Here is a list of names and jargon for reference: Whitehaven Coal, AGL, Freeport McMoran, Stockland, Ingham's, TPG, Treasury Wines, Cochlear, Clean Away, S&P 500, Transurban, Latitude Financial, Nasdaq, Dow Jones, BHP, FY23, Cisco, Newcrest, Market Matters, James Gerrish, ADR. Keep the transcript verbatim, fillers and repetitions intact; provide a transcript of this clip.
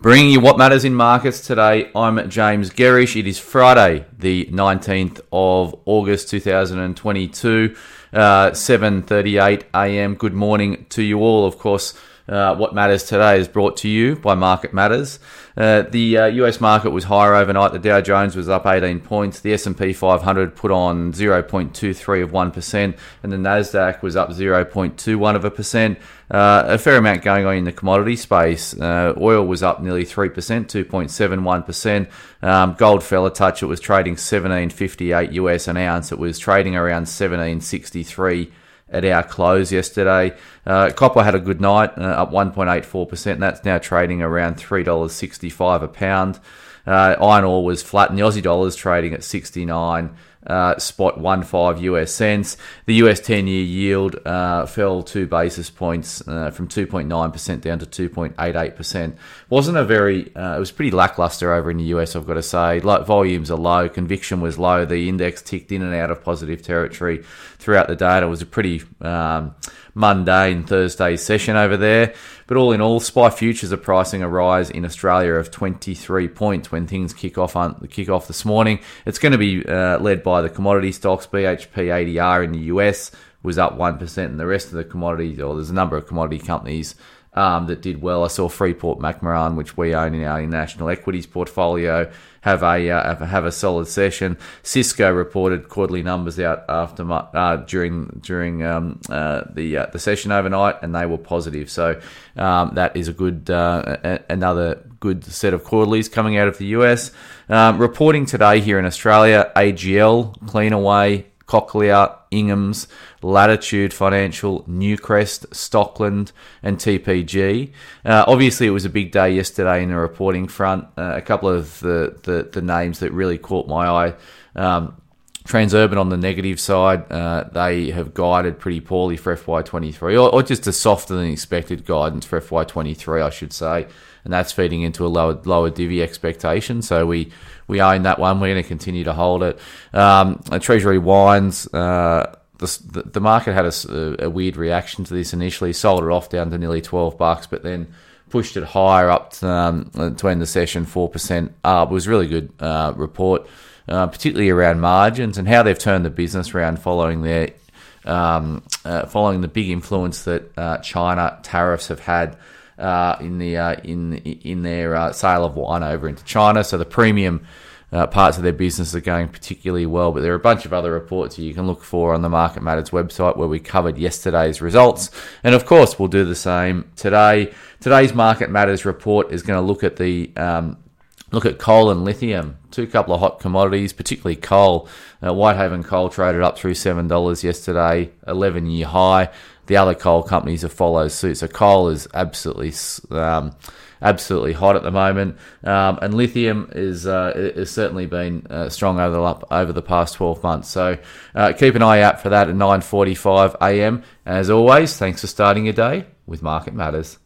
Bringing you what matters in markets today, I'm James Gerrish. It is Friday, the nineteenth of August, two thousand twenty-two, uh, seven thirty-eight a.m. Good morning to you all. Of course, Uh, what matters today is brought to you by Market Matters. Uh, the uh, U S market was higher overnight. The Dow Jones was up eighteen points. The S and P five hundred put on zero point two three of one percent, and the Nasdaq was up zero point two one of a percent. Uh, a fair amount going on in the commodity space. Uh, oil was up nearly three percent, two point seven one percent. Um, gold fell a touch. It was trading seventeen fifty-eight U S an ounce. It was trading around seventeen sixty-three at our close yesterday. Uh, copper had a good night, uh, up one point eight four percent. That's now trading around three dollars sixty-five a pound. Uh, iron ore was flat, and the Aussie dollar's trading at sixty-nine uh, spot one five U S cents. The U S ten-year yield uh, fell two basis points uh, from two point nine percent down to two point eight eight percent. Wasn't a very, uh, it was pretty lackluster over in the U S, I've got to say. Like, volumes are low, conviction was low. The index ticked in and out of positive territory throughout the day, and it was a pretty um, mundane Thursday session over there. But all in all, S P Y futures are pricing a rise in Australia of twenty-three points when things kick off kick off this morning. It's going to be uh, led by the commodity stocks. B H P A D R in the U S was up one percent, and the rest of the commodities, or there's a number of commodity companies um, that did well. I saw Freeport McMoran, which we own in our national equities portfolio, have a uh, have a solid session. Cisco reported quarterly numbers out after uh, during during um, uh, the uh, the session overnight, and they were positive. So um, that is a good uh, a- another good set of quarterlies coming out of the U S. Um, reporting today here in Australia: A G L, Clean Away, Cochlear, Ingham's, Latitude Financial, Newcrest, Stockland, and T P G. Uh, obviously, it was a big day yesterday in the reporting front. Uh, a couple of the, the, the names that really caught my eye. Um, Transurban on the negative side, uh, they have guided pretty poorly for F Y twenty-three, or, or just a softer than expected guidance for F Y twenty-three, I should say. And that's feeding into a lower lower divvy expectation. So we, we own that one. We're going to continue to hold it. Um, Treasury Wines, uh, the, the market had a, a weird reaction to this initially, sold it off down to nearly twelve bucks, but then pushed it higher up to, um, to end the session, four percent up. It was a really good uh, report, uh, particularly around margins and how they've turned the business around following their um, uh, following the big influence that uh, China tariffs have had uh, in the uh, in in their uh, sale of wine over into China. So the premium uh, parts of their business are going particularly well. But there are a bunch of other reports you can look for on the Market Matters website where we covered yesterday's results. And of course, we'll do the same today. Today's Market Matters report is going to look at the um, look at coal and lithium, two couple of hot commodities, particularly coal. Uh, Whitehaven Coal traded up through seven dollars yesterday, eleven-year high. The other coal companies have followed suit. So coal is absolutely, um, absolutely hot at the moment, um, and lithium is uh, is certainly been uh, strong over the over the past twelve months. So uh, keep an eye out for that at nine forty-five a.m. As always, thanks for starting your day with Market Matters.